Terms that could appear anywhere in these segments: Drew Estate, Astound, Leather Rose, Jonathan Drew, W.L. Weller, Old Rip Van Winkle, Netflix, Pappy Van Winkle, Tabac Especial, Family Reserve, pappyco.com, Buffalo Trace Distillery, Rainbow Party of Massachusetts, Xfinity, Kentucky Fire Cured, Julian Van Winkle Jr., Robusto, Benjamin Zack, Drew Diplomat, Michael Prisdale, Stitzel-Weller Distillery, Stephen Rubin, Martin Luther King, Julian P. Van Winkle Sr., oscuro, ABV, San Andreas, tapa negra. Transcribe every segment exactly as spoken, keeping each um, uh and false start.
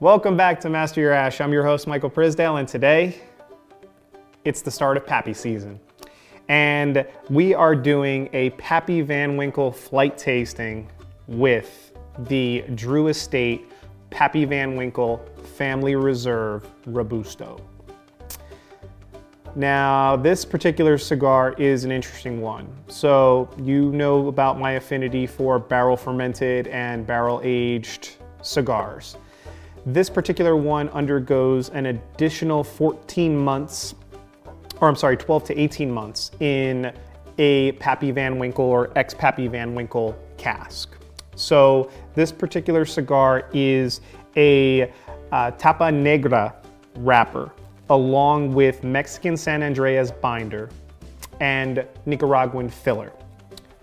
Welcome back to Master Your Ash. I'm your host, Michael Prisdale, and today it's the start of Pappy season. And we are doing a Pappy Van Winkle flight tasting with the Drew Estate Pappy Van Winkle Family Reserve Robusto. Now, this particular cigar is an interesting one. So you know about my affinity for barrel fermented and barrel aged cigars. This particular one undergoes an additional fourteen months, or I'm sorry, twelve to eighteen months in a Pappy Van Winkle or ex-Pappy Van Winkle cask. So this particular cigar is a uh, tapa negra wrapper, along with Mexican San Andreas binder and Nicaraguan filler.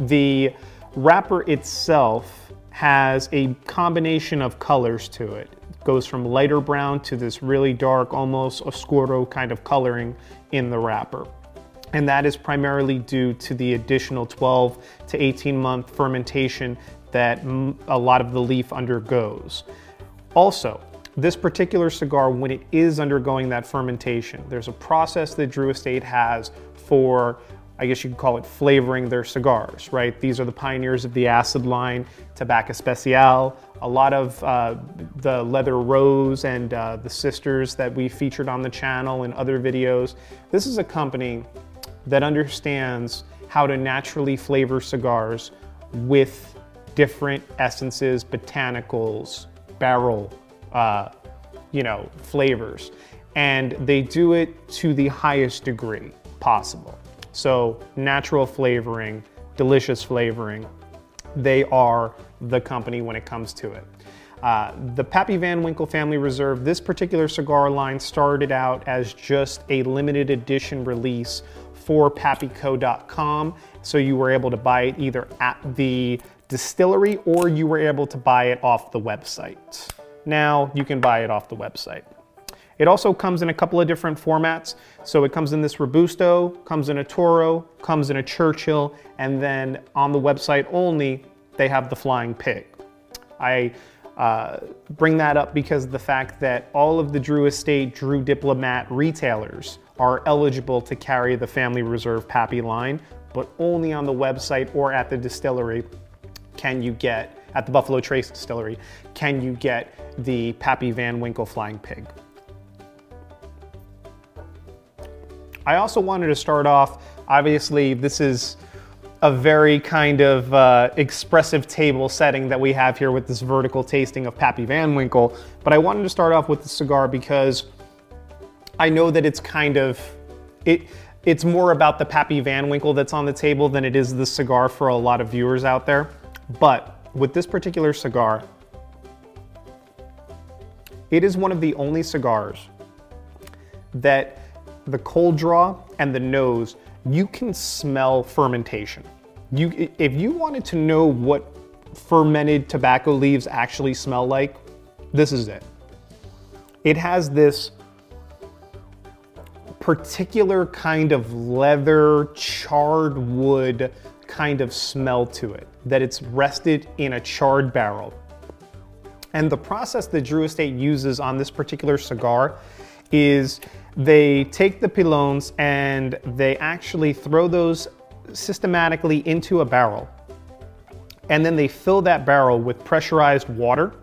The wrapper itself has a combination of colors to it. It goes from lighter brown to this really dark, almost oscuro kind of coloring in the wrapper. And that is primarily due to the additional twelve to eighteen month fermentation that a lot of the leaf undergoes. Also, this particular cigar, when it is undergoing that fermentation, there's a process that Drew Estate has for, I guess you could call it, flavoring their cigars, right? These are the pioneers of the acid line, Tabac Especial, a lot of uh, the Leather Rose and uh, the sisters that we featured on the channel and other videos. This is a company that understands how to naturally flavor cigars with different essences, botanicals, barrel, Uh, you know, flavors, and they do it to the highest degree possible. So natural flavoring, delicious flavoring, they are the company when it comes to it. Uh, the Pappy Van Winkle Family Reserve, this particular cigar line started out as just a limited edition release for pappy co dot com, so you were able to buy it either at the distillery or you were able to buy it off the website. Now you can buy it off the website. It also comes in a couple of different formats. So it comes in this Robusto, comes in a Toro, comes in a Churchill, and then on the website only, they have the Flying Pig. I uh, bring that up because of the fact that all of the Drew Estate, Drew Diplomat retailers are eligible to carry the Family Reserve Pappy line, but only on the website or at the distillery can you get at the Buffalo Trace Distillery, can you get the Pappy Van Winkle Flying Pig. I also wanted to start off, obviously this is a very kind of uh, expressive table setting that we have here with this vertical tasting of Pappy Van Winkle, but I wanted to start off with the cigar because I know that it's kind of, it. it's more about the Pappy Van Winkle that's on the table than it is the cigar for a lot of viewers out there, but with this particular cigar, it is one of the only cigars that the cold draw and the nose, you can smell fermentation. You, if you wanted to know what fermented tobacco leaves actually smell like, this is it. It has this particular kind of leather, charred wood kind of smell to it, that it's rested in a charred barrel. And the process that Drew Estate uses on this particular cigar is they take the pilones and they actually throw those systematically into a barrel. And then they fill that barrel with pressurized water,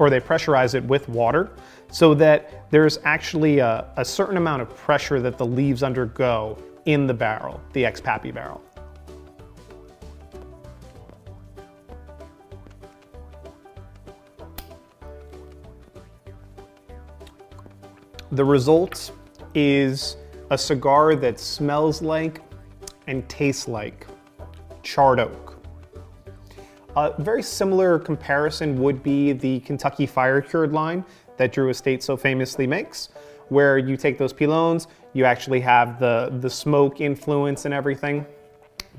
or they pressurize it with water, so that there's actually a, a certain amount of pressure that the leaves undergo in the barrel, the ex-Pappy barrel. The result is a cigar that smells like and tastes like charred oak. A very similar comparison would be the Kentucky Fire Cured line that Drew Estate so famously makes, where you take those pilones, you actually have the, the smoke influence and everything.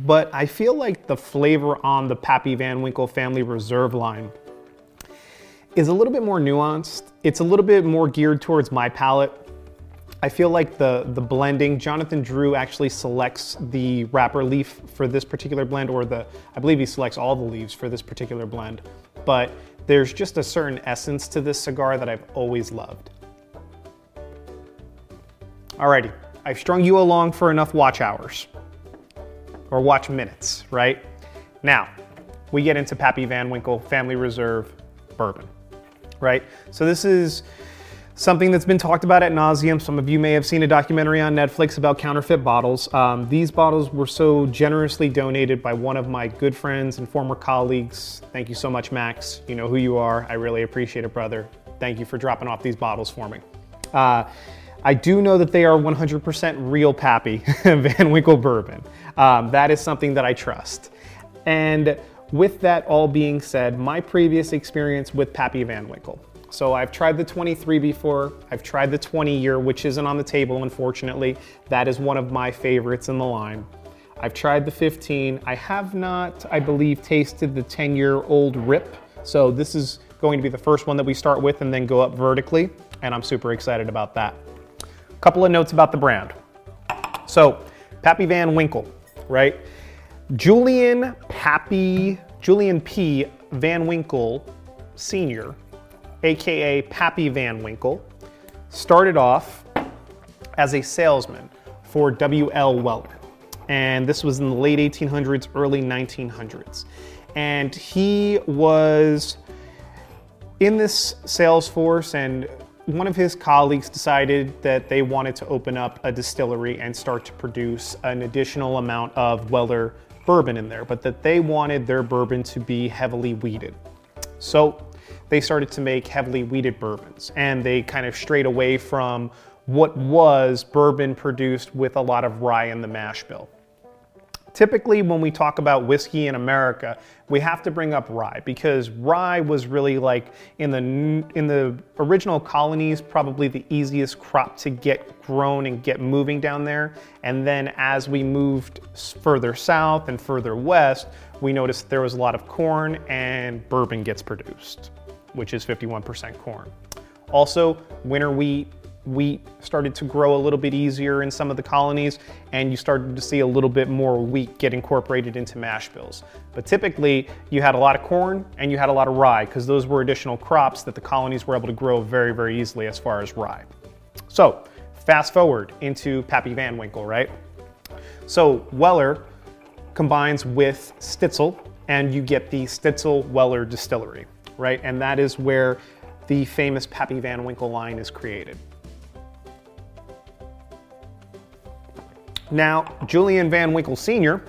But I feel like the flavor on the Pappy Van Winkle Family Reserve line is a little bit more nuanced. It's a little bit more geared towards my palate. I feel like the, the blending, Jonathan Drew actually selects the wrapper leaf for this particular blend, or the, I believe he selects all the leaves for this particular blend, but There's just a certain essence to this cigar that I've always loved. Alrighty, I've strung you along for enough watch hours, or watch minutes, right? Now, we get into Pappy Van Winkle Family Reserve Bourbon, right? So this is something that's been talked about ad nauseum. Some of you may have seen a documentary on Netflix about counterfeit bottles. Um, these bottles were so generously donated by one of my good friends and former colleagues. Thank you so much, Max. You know who you are. I really appreciate it, brother. Thank you for dropping off these bottles for me. Uh, I do know that they are one hundred percent real Pappy Van Winkle bourbon. Um, that is something that I trust. And with that all being said, my previous experience with Pappy Van Winkle. So I've tried the twenty-three before, I've tried the twenty year, which isn't on the table, unfortunately. That is one of my favorites in the line. I've tried the fifteen. I have not, I believe, tasted the ten year Old Rip. So this is going to be the first one that we start with and then go up vertically. And I'm super excited about that. Couple of notes about the brand. So Pappy Van Winkle, right? Julian Pappy, Julian P. Van Winkle Senior, A K A Pappy Van Winkle, started off as a salesman for W L Weller. And this was in the late eighteen hundreds, early nineteen hundreds. And he was in this sales force, and one of his colleagues decided that they wanted to open up a distillery and start to produce an additional amount of Weller bourbon in there, but that they wanted their bourbon to be heavily wheated. So they started to make heavily wheated bourbons, and they kind of strayed away from what was bourbon produced with a lot of rye in the mash bill. Typically, when we talk about whiskey in America, we have to bring up rye, because rye was really, like, in the in the original colonies, probably the easiest crop to get grown and get moving down there. And then as we moved further south and further west, we noticed there was a lot of corn, and bourbon gets produced, which is fifty-one percent corn. Also, winter wheat, wheat started to grow a little bit easier in some of the colonies, and you started to see a little bit more wheat get incorporated into mash bills. But typically, you had a lot of corn and you had a lot of rye, because those were additional crops that the colonies were able to grow very, very easily as far as rye. So fast forward into Pappy Van Winkle, right? So Weller combines with Stitzel, and you get the Stitzel-Weller Distillery, right? And that is where the famous Pappy Van Winkle line is created. Now, Julian Van Winkle Senior,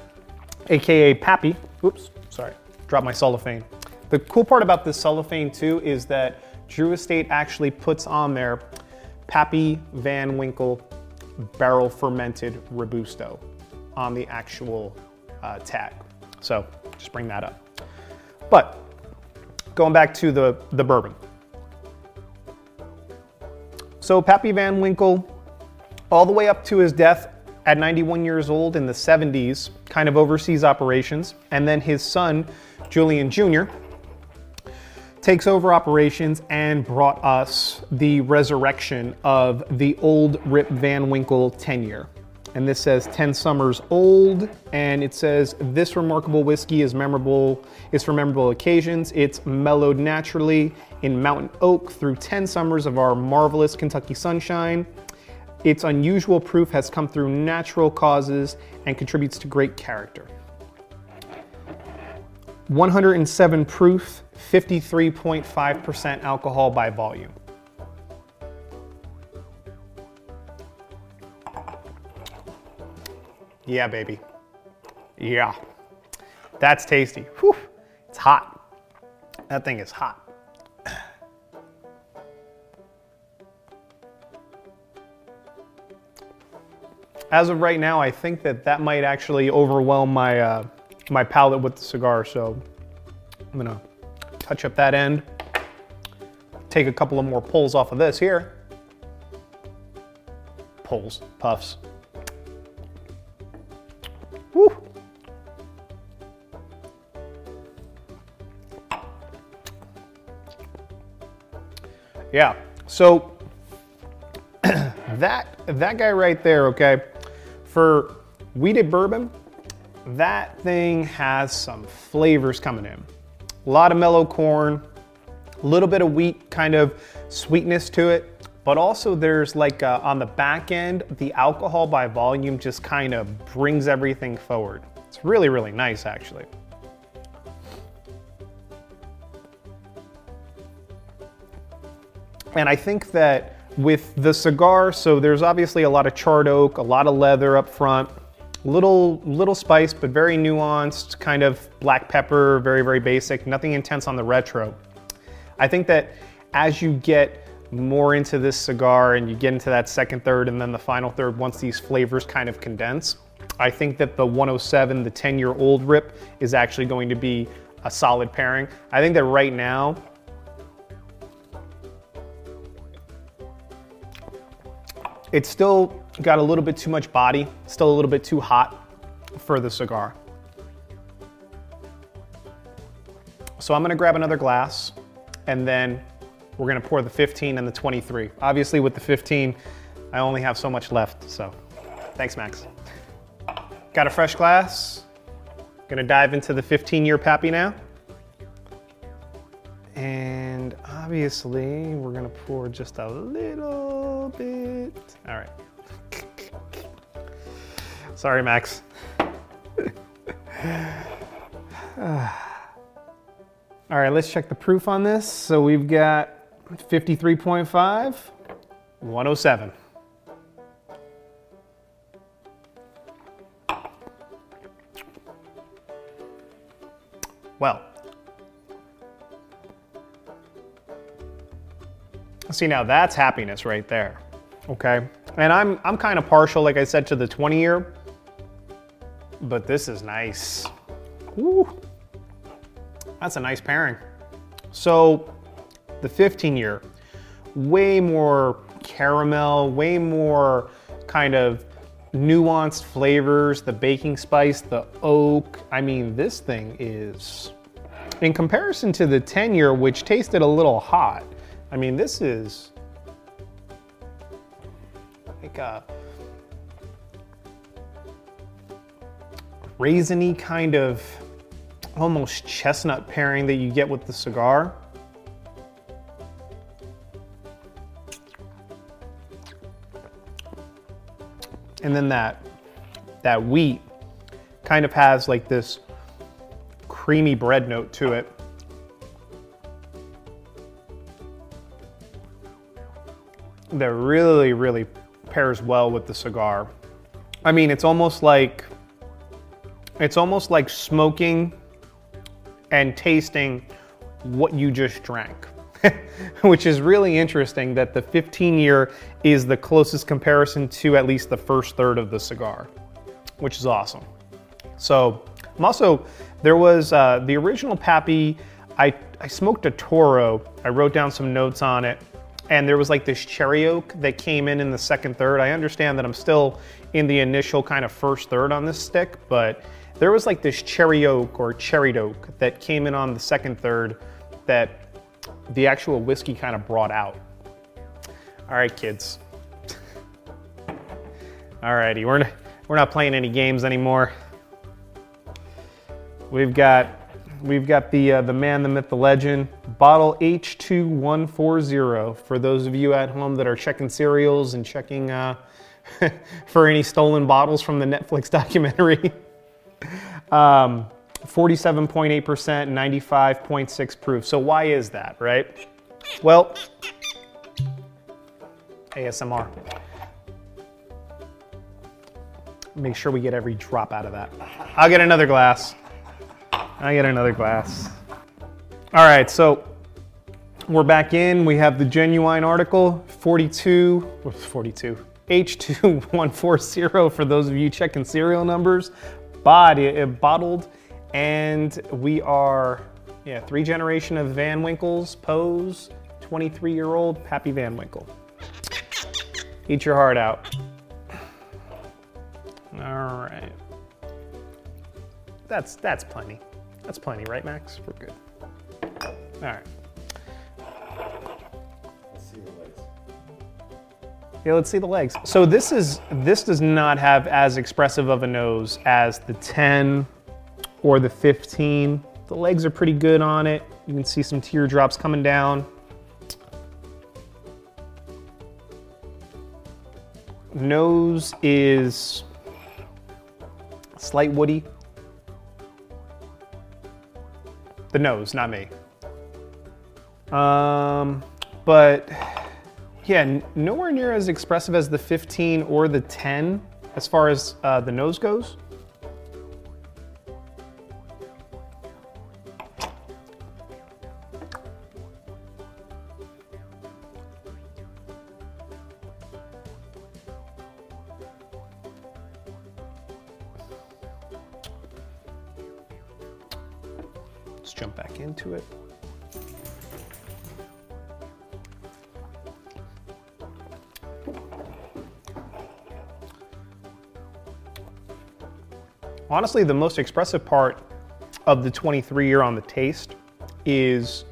A K A Pappy, oops, sorry, dropped my cellophane. The cool part about this cellophane too is that Drew Estate actually puts on there Pappy Van Winkle barrel fermented Robusto on the actual uh, tag. So just bring that up. But going back to the, the bourbon. So Pappy Van Winkle, all the way up to his death, at ninety-one years old in the seventies, kind of oversees operations, and then his son, Julian Junior, takes over operations and brought us the resurrection of the Old Rip Van Winkle ten year. And this says ten summers old, and it says, this remarkable whiskey is memorable, is for memorable occasions. It's mellowed naturally in mountain oak through ten summers of our marvelous Kentucky sunshine. Its unusual proof has come through natural causes and contributes to great character. one hundred seven proof, fifty-three point five percent alcohol by volume. Yeah, baby. Yeah. That's tasty. Whew. It's hot. That thing is hot. As of right now, I think that that might actually overwhelm my uh, my palate with the cigar, so I'm gonna touch up that end, take a couple of more pulls off of this here. Pulls, puffs. Woo! Yeah, so that that guy right there, okay? For wheated bourbon, that thing has some flavors coming in. A lot of mellow corn, a little bit of wheat kind of sweetness to it. But also there's like uh, on the back end, the alcohol by volume just kind of brings everything forward. It's really, really nice actually. And I think that with the cigar, so there's obviously a lot of charred oak, a lot of leather up front, little, little spice, but very nuanced, kind of black pepper, very, very basic, nothing intense on the retro. I think that as you get more into this cigar and you get into that second third and then the final third, once these flavors kind of condense, I think that the one oh seven, the ten year Old Rip, is actually going to be a solid pairing. I think that right now, it's still got a little bit too much body, still a little bit too hot for the cigar. So I'm gonna grab another glass and then we're gonna pour the fifteen and the twenty-three. Obviously with the fifteen, I only have so much left, so thanks, Max. Got a fresh glass. Gonna dive into the fifteen year Pappy now. And obviously we're gonna pour just a little bit. All right. Sorry, Max. All right, let's check the proof on this. So we've got fifty-three point five, one oh seven. Well. See, now that's happiness right there, okay? And I'm, I'm kind of partial, like I said, to the twenty year, but this is nice. Woo. That's a nice pairing. So the fifteen year, way more caramel, way more kind of nuanced flavors, the baking spice, the oak. I mean, this thing is, in comparison to the ten year, which tasted a little hot, I mean, this is like a raisiny kind of almost chestnut pairing that you get with the cigar. And then that, that wheat kind of has like this creamy bread note to it. That really, really pairs well with the cigar. I mean, it's almost like, it's almost like smoking and tasting what you just drank, which is really interesting that the fifteen year is the closest comparison to at least the first third of the cigar, which is awesome. So I'm also, there was uh, the original Pappy, I, I smoked a Toro, I wrote down some notes on it, and there was like this cherry oak that came in in the second third. I understand that I'm still in the initial kind of first third on this stick, but there was like this cherry oak or cherried oak that came in on the second third that the actual whiskey kind of brought out. All right, kids. All righty, we're, we're not playing any games anymore. We've got We've got the, uh, the man, the myth, the legend, bottle H two one four zero. For those of you at home that are checking cereals and checking uh, for any stolen bottles from the Netflix documentary. um, forty-seven point eight percent, ninety-five point six proof. So why is that, right? Well, A S M R. Make sure we get every drop out of that. I'll get another glass. I get another glass. All right, so we're back in. We have the genuine article, forty-two, what's forty-two? H two one four zero for those of you checking serial numbers. Body, bottled, and we are, yeah, three generation of Van Winkles, Pose, twenty-three year old Pappy Van Winkle. Eat your heart out. All right. That's, that's plenty. That's plenty, right, Max? We're good. All right. Let's see the legs. Yeah, let's see the legs. So this is, this does not have as expressive of a nose as the ten or the fifteen. The legs are pretty good on it. You can see some teardrops coming down. Nose is slight woody. The nose, not me. Um, but yeah, nowhere near as expressive as the fifteen or the ten as far as uh, the nose goes. Let's jump back into it. Honestly, the most expressive part of the twenty-three year on the taste is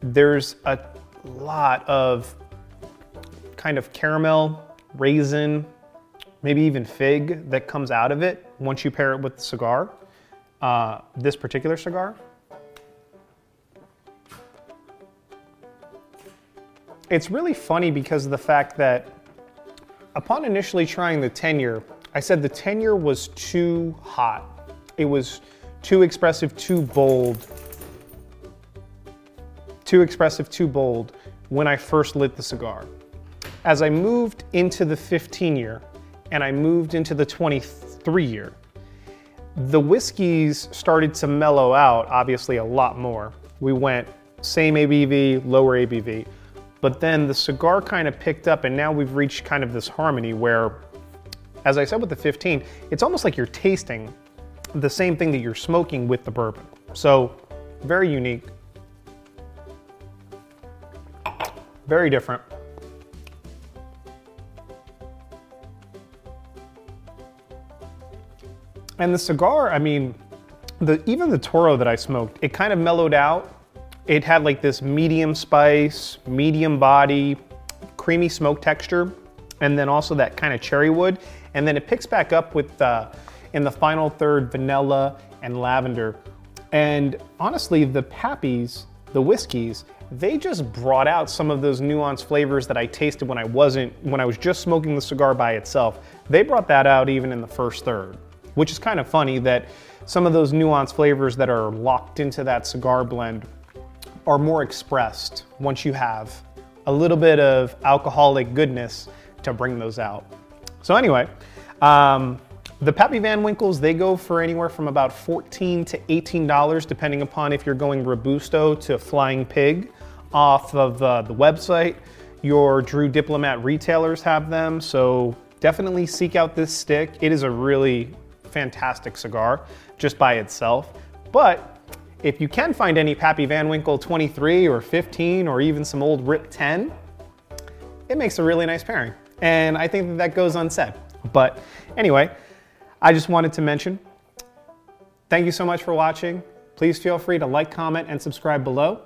there's a lot of kind of caramel, raisin, maybe even fig that comes out of it once you pair it with the cigar, uh, this particular cigar. It's really funny because of the fact that upon initially trying the ten year, I said the ten year was too hot. It was too expressive, too bold. Too expressive, too bold when I first lit the cigar. As I moved into the fifteen year and I moved into the twenty-three year, the whiskeys started to mellow out, obviously a lot more. We went same A B V, lower A B V, but then the cigar kind of picked up and now we've reached kind of this harmony where, as I said with the fifteen, it's almost like you're tasting the same thing that you're smoking with the bourbon. So very unique, very different. And the cigar, I mean, the even the Toro that I smoked, it kind of mellowed out. It had like this medium spice, medium body, creamy smoke texture, and then also that kind of cherry wood. And then it picks back up with, uh, in the final third, vanilla and lavender. And honestly, the Pappies, the whiskeys, they just brought out some of those nuanced flavors that I tasted when I wasn't, when I was just smoking the cigar by itself. They brought that out even in the first third, which is kind of funny that some of those nuanced flavors that are locked into that cigar blend are more expressed once you have a little bit of alcoholic goodness to bring those out. So anyway, um, the Pappy Van Winkles, they go for anywhere from about fourteen to eighteen dollars, depending upon if you're going Robusto to Flying Pig off of uh, the website. Your Drew Diplomat retailers have them, so definitely seek out this stick. It is a really fantastic cigar just by itself. But if you can find any Pappy Van Winkle twenty-three or fifteen or even some Old Rip ten, it makes a really nice pairing. And I think that, that goes unsaid. But anyway, I just wanted to mention, thank you so much for watching. Please feel free to like, comment, and subscribe below.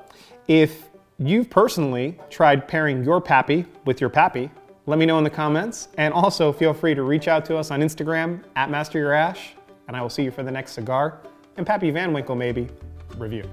If you've personally tried pairing your Pappy with your Pappy, let me know in the comments. And also feel free to reach out to us on Instagram, at Master Your Ash, and I will see you for the next cigar, and Pappy Van Winkle maybe, review.